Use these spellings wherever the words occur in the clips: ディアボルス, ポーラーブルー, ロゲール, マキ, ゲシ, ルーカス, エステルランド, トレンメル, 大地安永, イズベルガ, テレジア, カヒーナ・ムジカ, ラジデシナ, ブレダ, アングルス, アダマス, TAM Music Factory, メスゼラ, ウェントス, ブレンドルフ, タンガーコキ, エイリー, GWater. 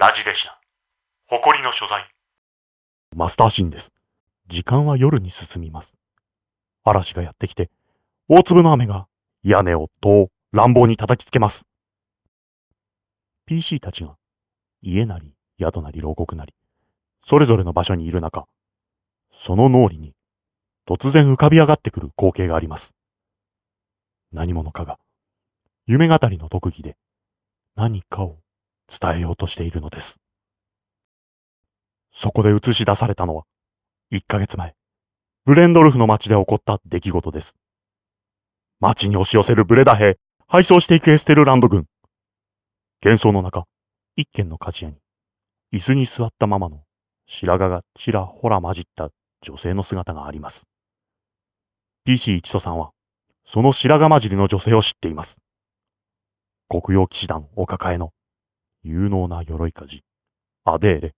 ラジデシナ。誇りの所在。マスターシンです。時間は夜に進みます。嵐がやってきて、大粒の雨が屋根をと乱暴に叩きつけます。PC たちが家なり宿なり牢獄なり、それぞれの場所にいる中、その脳裏に突然浮かび上がってくる光景があります。何者かが夢語りの特技で何かを伝えようとしているのです。そこで映し出されたのは、1ヶ月前、ブレンドルフの町で起こった出来事です。町に押し寄せるブレダ兵、敗走していくエステルランド軍。幻想の中、一軒の鍛冶屋に、椅子に座ったままの白髪がちらほら混じった女性の姿があります。PC 一斗さんは、その白髪混じりの女性を知っています。黒曜騎士団お抱えの、有能な鎧鍛冶、アデーレ。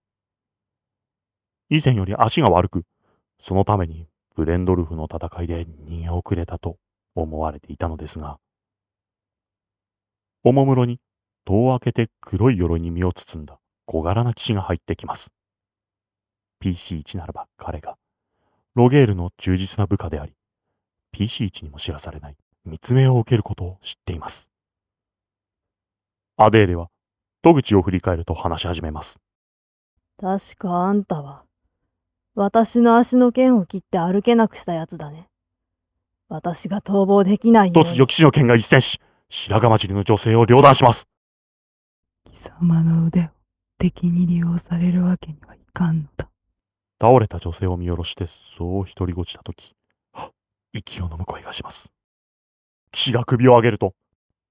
以前より足が悪く、そのためにブレンドルフの戦いで逃げ遅れたと思われていたのですが、おもむろに戸を開けて黒い鎧に身を包んだ小柄な騎士が入ってきます。PC1 ならば彼が、ロゲールの忠実な部下であり、PC1 にも知らされない密命を受けることを知っています。アデーレは戸口を振り返ると話し始めます。確かあんたは、私の足の剣を切って歩けなくしたやつだね。私が逃亡できないように。突如騎士の剣が一閃し、白髪交じりの女性を両断します。貴様の腕を敵に利用されるわけにはいかんのだ。倒れた女性を見下ろして、そう独りごちたとき、息を呑む声がします。騎士が首を上げると、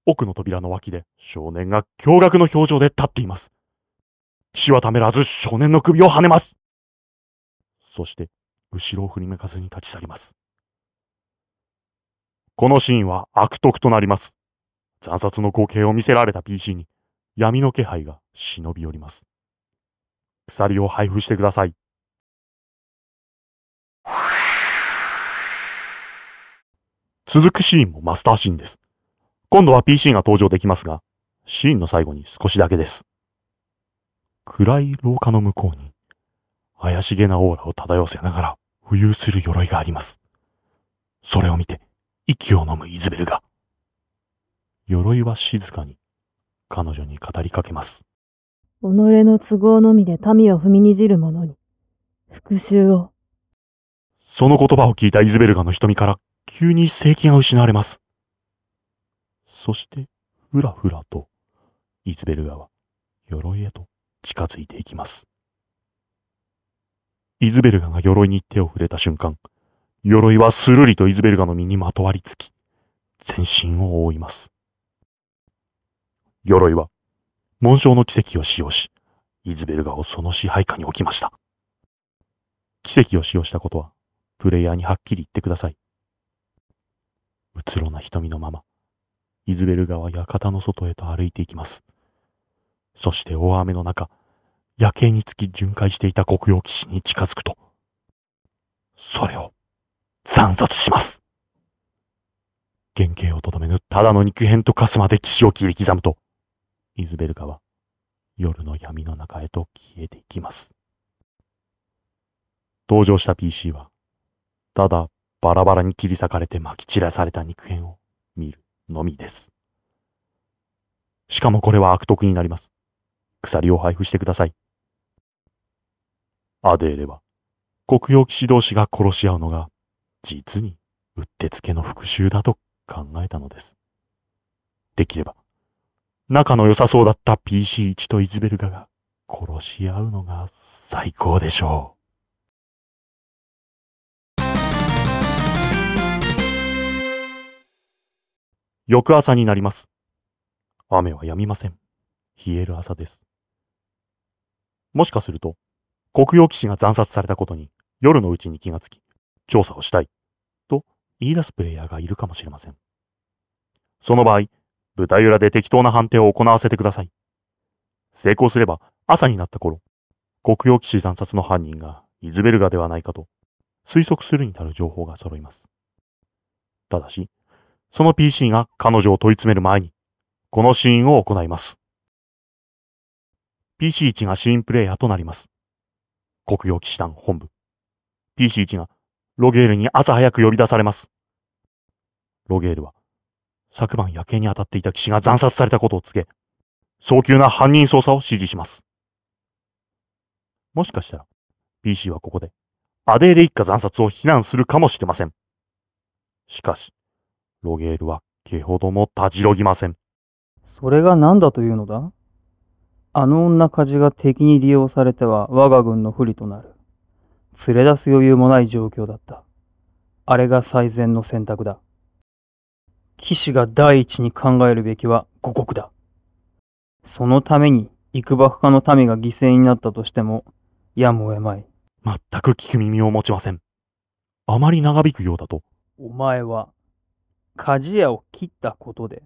奥の扉の脇で少年が驚愕の表情で立っています。騎士はためらず少年の首を跳ねます。そして、後ろを振り向かずに立ち去ります。このシーンは悪徳となります。惨殺の光景を見せられた PC に闇の気配が忍び寄ります。鎖を配布してください。続くシーンもマスターシーンです。今度は PC が登場できますが、シーンの最後に少しだけです。暗い廊下の向こうに、怪しげなオーラを漂わせながら浮遊する鎧があります。それを見て息を呑むイズベルが、鎧は静かに彼女に語りかけます。己の都合のみで民を踏みにじる者に復讐を。その言葉を聞いたイズベルガの瞳から急に生気が失われます。そしてふらふらとイズベルガは鎧へと近づいていきます。イズベルガが鎧に手を触れた瞬間、鎧はスルリとイズベルガの身にまとわりつき、全身を覆います。鎧は、紋章の奇跡を使用し、イズベルガをその支配下に置きました。奇跡を使用したことは、プレイヤーにはっきり言ってください。うつろな瞳のまま、イズベルガは館の外へと歩いていきます。そして大雨の中、夜景につき巡回していた黒曜騎士に近づくと、それを惨殺します。原型をとどめぬただの肉片とカスまで騎士を切り刻むと、イズベルガは夜の闇の中へと消えていきます。登場した PC は、ただバラバラに切り裂かれて撒き散らされた肉片を見るのみです。しかもこれは悪徳になります。鎖を配布してください。アデーレは、黒曜騎士同士が殺し合うのが、実にうってつけの復讐だと考えたのです。できれば、仲の良さそうだった PC1 とイズベルガが殺し合うのが最高でしょう。翌朝になります。雨は止みません。冷える朝です。もしかすると、黒曜騎士が惨殺されたことに夜のうちに気がつき、調査をしたい、と言い出すプレイヤーがいるかもしれません。その場合、舞台裏で適当な判定を行わせてください。成功すれば、朝になった頃、黒曜騎士惨殺の犯人がイズベルガではないかと、推測するに足る情報が揃います。ただし、その PC が彼女を問い詰める前に、このシーンを行います。PC1 がシーンプレイヤーとなります。国用騎士団本部。PC1 がロゲールに朝早く呼び出されます。ロゲールは、昨晩夜景に当たっていた騎士が惨殺されたことを告げ、早急な犯人捜査を指示します。もしかしたら、PC はここで、アデーレ一家惨殺を非難するかもしれません。しかし、ロゲールは、毛ほどもたじろぎません。それが何だというのだ？あの女梶が敵に利用されては我が軍の不利となる。連れ出す余裕もない状況だった。あれが最善の選択だ。騎士が第一に考えるべきは五国だ。そのために幾ばくかの民が犠牲になったとしても、やむを得まい。全く聞く耳を持ちません。あまり長引くようだと。お前は、鍛冶屋を切ったことで、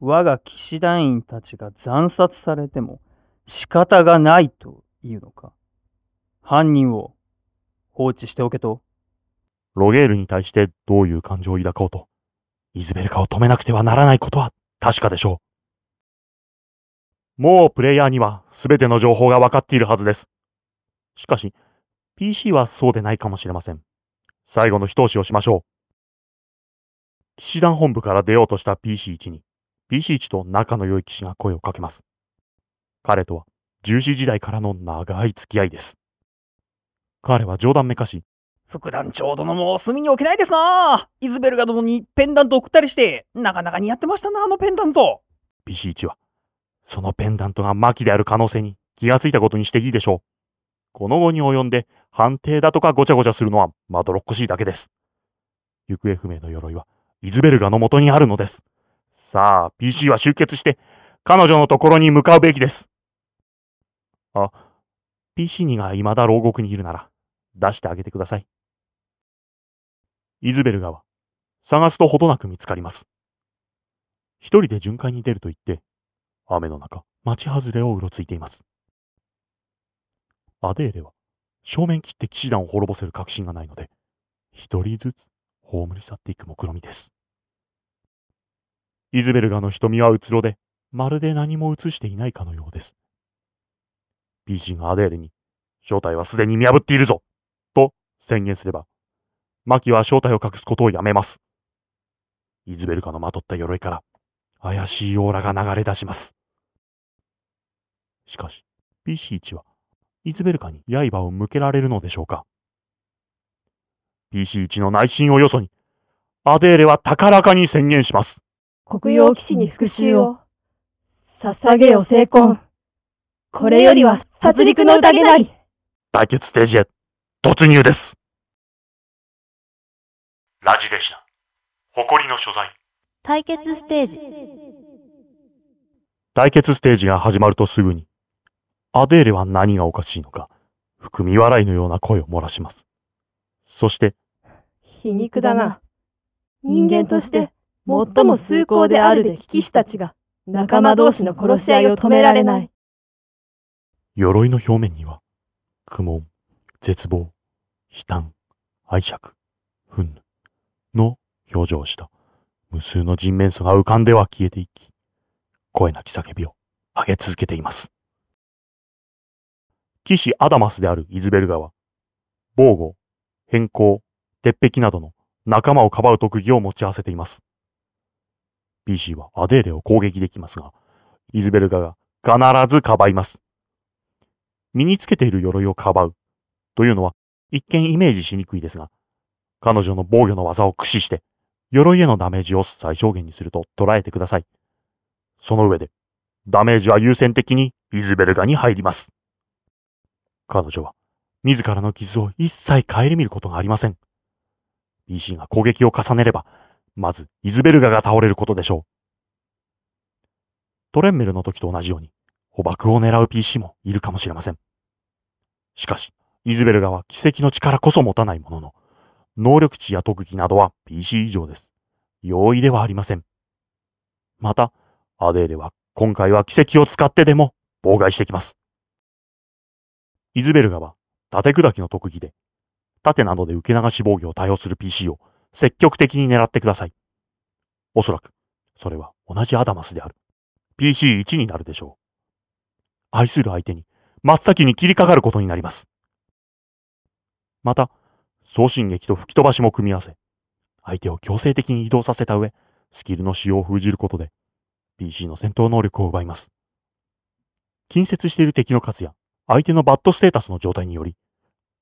我が騎士団員たちが惨殺されても仕方がないというのか。犯人を放置しておけと。ロゲールに対してどういう感情を抱こうと、イズベルカを止めなくてはならないことは確かでしょう。もうプレイヤーには全ての情報が分かっているはずです。しかし、PC はそうでないかもしれません。最後の一押しをしましょう。騎士団本部から出ようとした PC1 に、PC1 と仲の良い騎士が声をかけます。彼とは、重視時代からの長い付き合いです。彼は冗談めかし、副団長殿もお隅に置けないですな。イズベルガ殿にペンダント送ったりして、なかなか似合ってましたな、あのペンダント。PC1 は、そのペンダントがマキである可能性に気がついたことにしていいでしょう。この後に及んで、判定だとかごちゃごちゃするのはまどろっこしいだけです。行方不明の鎧は、イズベルガの元にあるのです。さあ、PC は集結して、彼女のところに向かうべきです。あ、PC2 が未だ牢獄にいるなら、出してあげてください。イズベルガは、探すとほどなく見つかります。一人で巡回に出ると言って、雨の中、町外れをうろついています。アデーレは、正面切って騎士団を滅ぼせる確信がないので、一人ずつ葬り去っていく目論見です。イズベルガの瞳はうつろで、まるで何も映していないかのようです。PC がアデーレに、正体はすでに見破っているぞと宣言すれば、マキは正体を隠すことをやめます。イズベルガのまとった鎧から、怪しいオーラが流れ出します。しかし、PC1 は、イズベルガに刃を向けられるのでしょうか。PC1 の内心をよそに、アデーレは高らかに宣言します。国用騎士に復讐を、捧げよ聖魂。これよりは殺戮の宴なり。対決ステージへ突入です。ラジデシナ、誇りの所在。対決ステージ。対決ステージが始まるとすぐに、アデーレは何がおかしいのか、含み笑いのような声を漏らします。そして、皮肉だな。人間として、最も崇高であるべき騎士たちが仲間同士の殺し合いを止められない。鎧の表面には、苦悶、絶望、悲嘆、愛着、憤怒の表情をした無数の人面相が浮かんでは消えていき、声なき叫びを上げ続けています。騎士アダマスであるイズベルガは、防護、変更、鉄壁などの仲間をかばう特技を持ち合わせています。PC はアデーレを攻撃できますが、イズベルガが必ずかばいます。身につけている鎧をかばうというのは一見イメージしにくいですが、彼女の防御の技を駆使して、鎧へのダメージを最小限にすると捉えてください。その上で、ダメージは優先的にイズベルガに入ります。彼女は自らの傷を一切顧みることがありません。PC が攻撃を重ねれば、まず、イズベルガが倒れることでしょう。トレンメルの時と同じように、捕獲を狙う PC もいるかもしれません。しかし、イズベルガは奇跡の力こそ持たないものの、能力値や特技などは PC 以上です。容易ではありません。また、アデーレは今回は奇跡を使ってでも妨害してきます。イズベルガは、盾砕きの特技で、盾などで受け流し防御を対応する PC を、積極的に狙ってください。おそらく、それは同じアダマスである。PC1 になるでしょう。愛する相手に真っ先に切りかかることになります。また、送信撃と吹き飛ばしも組み合わせ、相手を強制的に移動させた上、スキルの使用を封じることで、PC の戦闘能力を奪います。近接している敵の数や、相手のバッドステータスの状態により、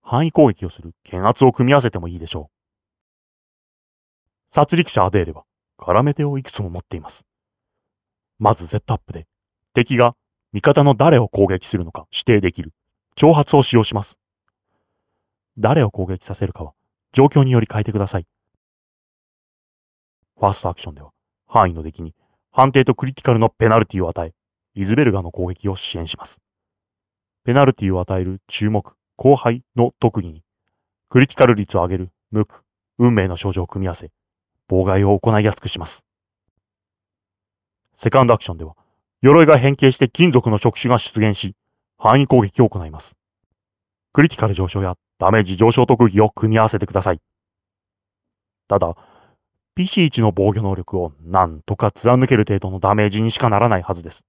範囲攻撃をする剣圧を組み合わせてもいいでしょう。殺戮者アデーレは、絡め手をいくつも持っています。まず Z アップで、敵が味方の誰を攻撃するのか指定できる、挑発を使用します。誰を攻撃させるかは、状況により変えてください。ファーストアクションでは、範囲の敵に判定とクリティカルのペナルティを与え、イズベルガの攻撃を支援します。ペナルティを与える注目、後輩の特技に、クリティカル率を上げる無垢、運命の症状を組み合わせ、妨害を行いやすくします。セカンドアクションでは、鎧が変形して金属の触手が出現し、範囲攻撃を行います。クリティカル上昇やダメージ上昇特技を組み合わせてください。ただ、PC1 の防御能力をなんとか貫ける程度のダメージにしかならないはずです。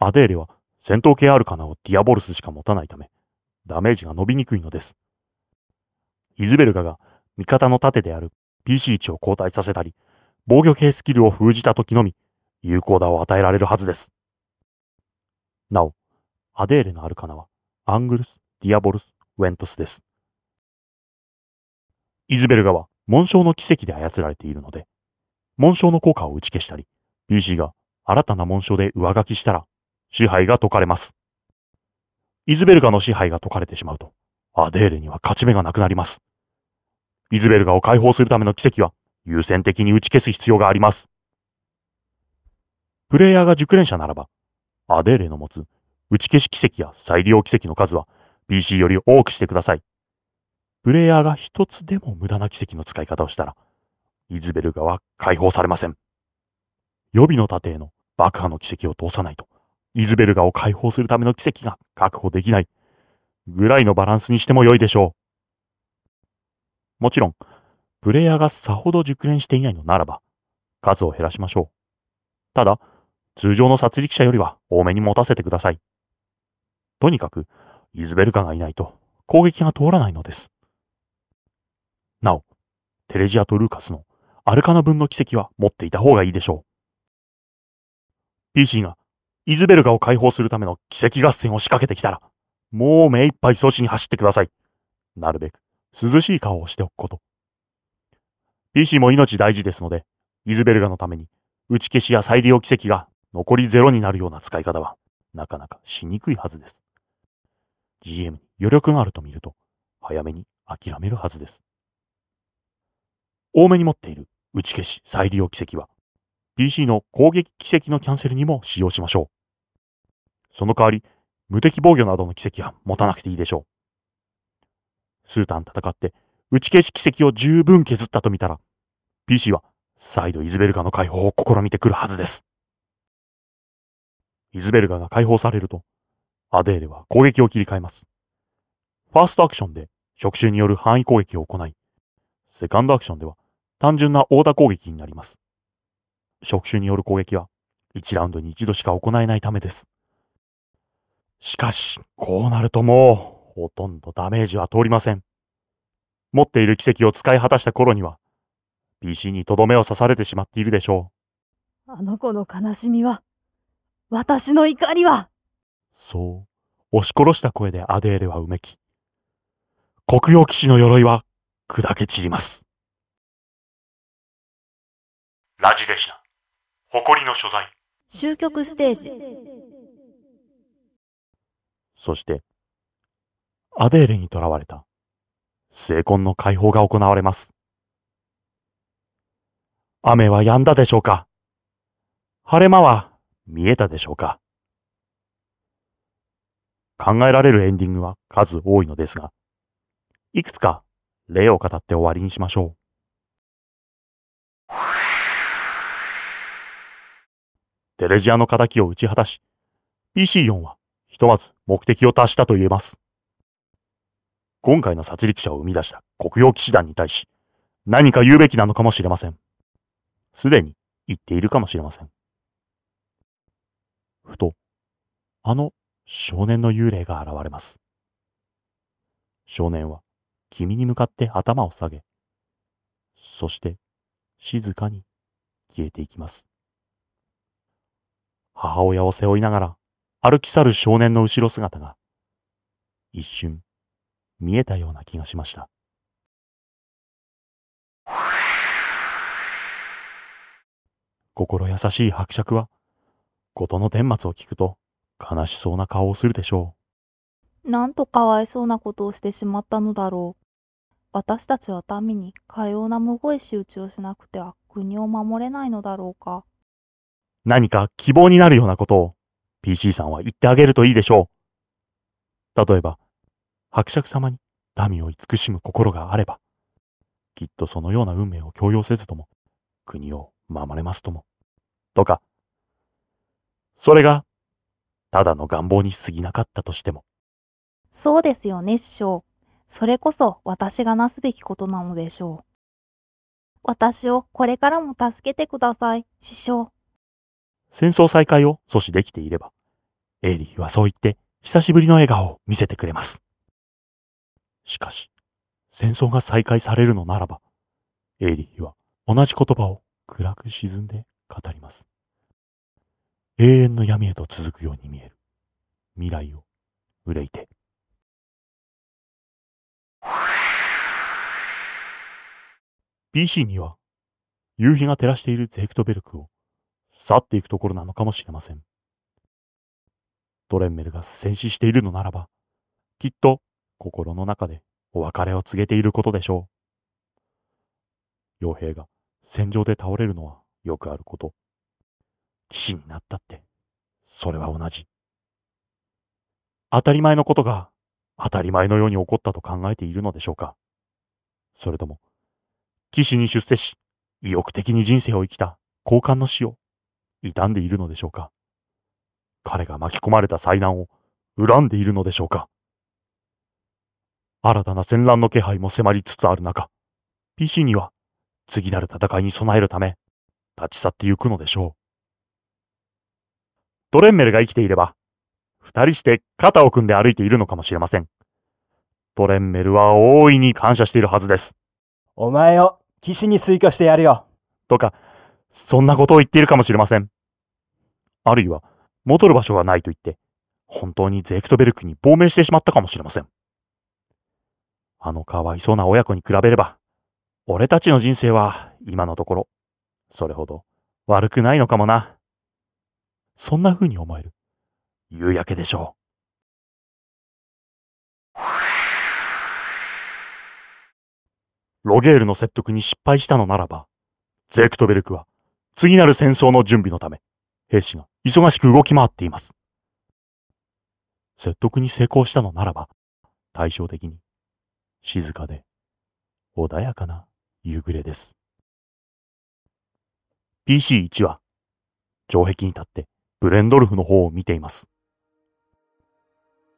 アデーレは戦闘系アルカナをディアボルスしか持たないため、ダメージが伸びにくいのです。イズベルガが味方の盾である PC1 を交代させたり、防御系スキルを封じた時のみ、有効打を与えられるはずです。なお、アデーレのアルカナはアングルス、ディアボルス、ウェントスです。イズベルガは、紋章の奇跡で操られているので、紋章の効果を打ち消したり、PC が新たな紋章で上書きしたら、支配が解かれます。イズベルガの支配が解かれてしまうと、アデーレには勝ち目がなくなります。イズベルガを解放するための奇跡は、優先的に打ち消す必要があります。プレイヤーが熟練者ならば、アデーレの持つ打ち消し奇跡や再利用奇跡の数は、PC より多くしてください。プレイヤーが一つでも無駄な奇跡の使い方をしたら、イズベルガは解放されません。予備の盾への爆破の奇跡を通さないと、イズベルガを解放するための奇跡が確保できないぐらいのバランスにしても良いでしょう。もちろん、プレイヤーがさほど熟練していないのならば、数を減らしましょう。ただ、通常の殺戮者よりは多めに持たせてください。とにかく、イズベルガがいないと攻撃が通らないのです。なお、テレジアとルーカスのアルカナ分の奇跡は持っていた方がいいでしょう。PC がイズベルガを解放するための奇跡合戦を仕掛けてきたら、もう目いっぱい阻止に走ってください。なるべく涼しい顔をしておくこと。PC も命大事ですので、イズベルガのために打ち消しや再利用奇跡が残りゼロになるような使い方はなかなかしにくいはずです。GM に余力があると見ると、早めに諦めるはずです。多めに持っている打ち消し再利用奇跡は PC の攻撃奇跡のキャンセルにも使用しましょう。その代わり無敵防御などの奇跡は持たなくていいでしょう。数ターン戦って打ち消し奇跡を十分削ったと見たら PC は再度イズベルガの解放を試みてくるはずです。イズベルガが解放されるとアデーレは攻撃を切り替えます。ファーストアクションで触手による範囲攻撃を行い、セカンドアクションでは単純な殴打攻撃になります。触手による攻撃は1ラウンドに1度しか行えないためです。しかし、こうなるともうほとんどダメージは通りません。持っている奇跡を使い果たした頃には、PC にとどめを刺されてしまっているでしょう。あの子の悲しみは、私の怒りは。そう、押し殺した声でアデーレはうめき。黒曜騎士の鎧は、砕け散ります。ラジデシナ、誇りの所在。終局ステージ。そして、アデーレに囚われた、聖魂の解放が行われます。雨は止んだでしょうか？晴れ間は見えたでしょうか？考えられるエンディングは数多いのですが、いくつか、例を語って終わりにしましょう。テレジアの仇を打ち果たし、PC4 はひとまず目的を達したと言えます。今回の殺戮者を生み出した黒曜騎士団に対し、何か言うべきなのかもしれません。すでに言っているかもしれません。ふと、あの少年の幽霊が現れます。少年は君に向かって頭を下げ、そして静かに消えていきます。母親を背負いながら歩き去る少年の後ろ姿が一瞬見えたような気がしました。心優しい伯爵は事の顛末を聞くと悲しそうな顔をするでしょう。なんとかわいそうなことをしてしまったのだろう。私たちは民にかようなむごい仕打ちをしなくては国を守れないのだろうか。何か希望になるようなことを PC さんは言ってあげるといいでしょう。例えば伯爵様に民を慈しむ心があれば、きっとそのような運命を強要せずとも国を守れますとも。とか、それがただの願望に過ぎなかったとしても。そうですよね、師匠。それこそ私がなすべきことなのでしょう。私をこれからも助けてください、師匠。戦争再開を阻止できていれば、エイリーはそう言って久しぶりの笑顔を見せてくれます。しかし、戦争が再開されるのならば、エイリーは同じ言葉を暗く沈んで語ります。永遠の闇へと続くように見える未来を憂いて。PC には夕日が照らしているゼクトベルクを去っていくところなのかもしれません。トレンメルが戦死しているのならば、きっと心の中でお別れを告げていることでしょう。傭兵が戦場で倒れるのはよくあること。騎士になったって、それは同じ。当たり前のことが当たり前のように起こったと考えているのでしょうか。それとも、騎士に出世し、意欲的に人生を生きた高官の死を悼んでいるのでしょうか。彼が巻き込まれた災難を恨んでいるのでしょうか。新たな戦乱の気配も迫りつつある中、PC には次なる戦いに備えるため、立ち去ってゆくのでしょう。トレンメルが生きていれば、二人して肩を組んで歩いているのかもしれません。トレンメルは大いに感謝しているはずです。お前を騎士に推挙してやるよ。とか、そんなことを言っているかもしれません。あるいは、戻る場所がないと言って、本当にゼクトベルクに亡命してしまったかもしれません。あのかわいそうな親子に比べれば、俺たちの人生は今のところ、それほど悪くないのかもな。そんな風に思える夕焼けでしょう。ロゲールの説得に失敗したのならば、ゼクトベルクは次なる戦争の準備のため、兵士が忙しく動き回っています。説得に成功したのならば、対照的に静かで穏やかな夕暮れです。PC1 は城壁に立ってブレンドルフの方を見ています。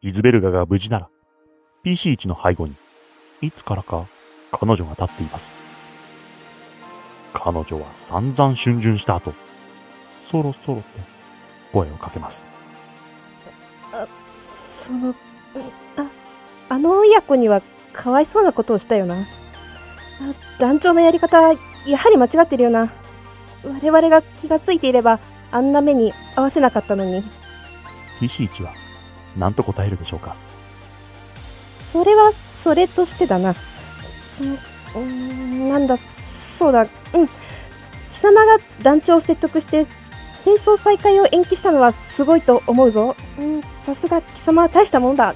イズベルガが無事なら PC1 の背後にいつからか彼女が立っています。彼女は散々逡巡した後、そろそろって声をかけます。あの親子にはかわいそうなことをしたよな。団長のやり方、やはり間違ってるよな。我々が気がついていれば、あんな目に合わせなかったのに。PC1は、なんと答えるでしょうか。それは、それとしてだな。そうだ、貴様が団長を説得して、戦争再開を延期したのはすごいと思うぞ。さすが貴様は大したもんだ。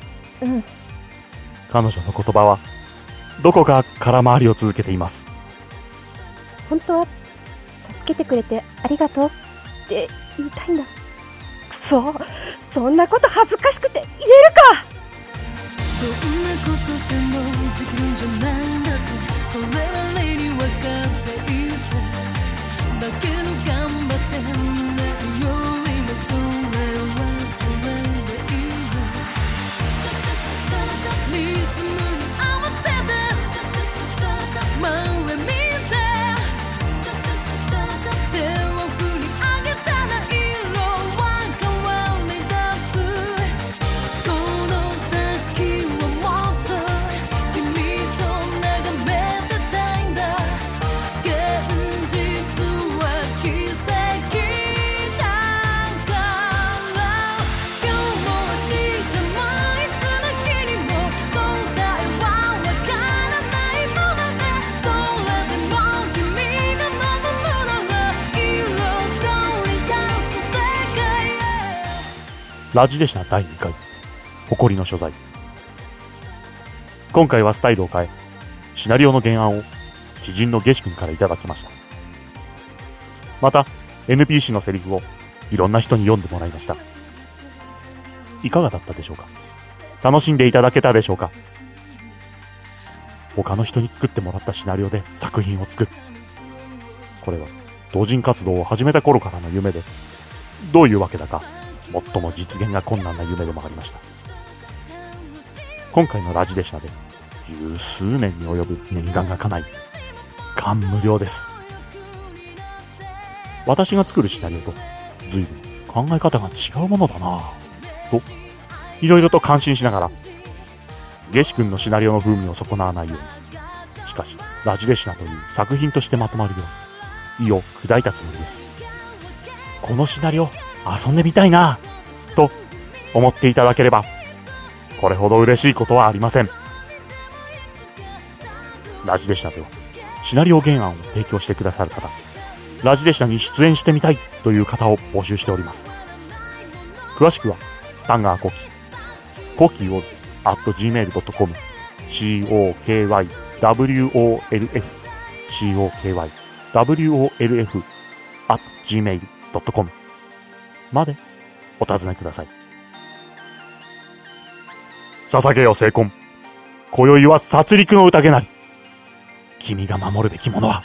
彼女の言葉は、どこか空回りを続けています。本当は助けてくれてありがとうって言いたいんだ。くそ、そんなこと恥ずかしくて言えるか。どんなことでもできるんじゃないんだって、それなりに分かっていただけど、頑張ってみないよりもそれはそれでいいわ。リズムに合わせて前見て、手を振り上げたら色は変わり出す。ラジでした。第2回。誇りの所在。今回はスタイルを変え、シナリオの原案を知人のゲシ君からいただきました。また、NPC のセリフをいろんな人に読んでもらいました。いかがだったでしょうか？楽しんでいただけたでしょうか？他の人に作ってもらったシナリオで作品を作る。これは同人活動を始めた頃からの夢で、どういうわけだか、最も実現が困難な夢でもありました。今回のラジでしたで、十数年に及ぶ念願が叶い、感無量です。私が作るシナリオと、随分考え方が違うものだなぁ、と、いろいろと感心しながら、ゲシ君のシナリオの風味を損なわないように、しかし、ラジでしたという作品としてまとまるように、意を砕いたつもりです。このシナリオ、遊んでみたいなぁ、と思っていただければ、これほど嬉しいことはありません。ラジでしたでは、シナリオ原案を提供してくださる方、ラジでしたに出演してみたいという方を募集しております。詳しくは、タンガーコキ、コキを @gmail.com、cokyWOLF、@gmail.com までお尋ねください。捧げよ精魂、今宵は殺戮の宴なり。君が守るべきものは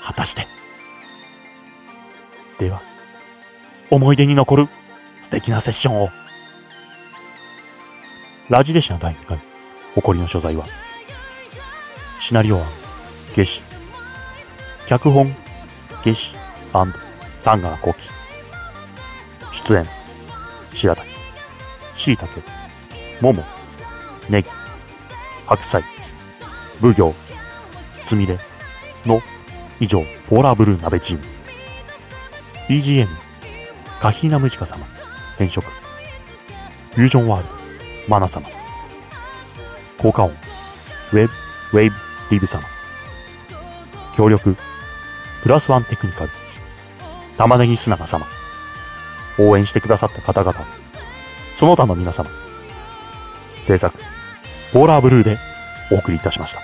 果たして。では、思い出に残る素敵なセッションを。ラジでした第2回、誇りの所在は、シナリオ案、ゲシ、脚本、ゲシ&タンガーコキ、出演、白滝、椎茸、桃、ネギ、白菜、奉行、つみれの以上、ポーラーブルー鍋チーム。BGM、カヒーナムジカ様、変色。フュージョンワールド、マナ様。効果音、ウェイブ、リブ様。協力、プラスワンテクニカル、玉ねぎ砂が様。応援してくださった方々、その他の皆様、制作、ポーラーブルーでお送りいたしました。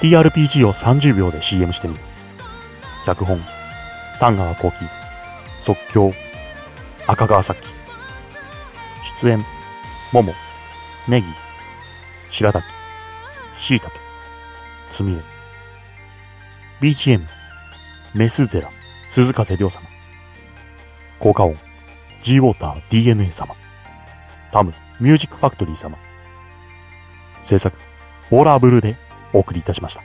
TRPG を30秒で CM してみる。脚本、丹川幸喜、即興、赤川咲希、出演、桃、ネギ、白滝、椎茸、つみれ、BGM、メスゼラ、鈴風涼様。効果音、GWater DNA 様。TAM Music Factory 様。制作、ボーラーブルーでお送りいたしました。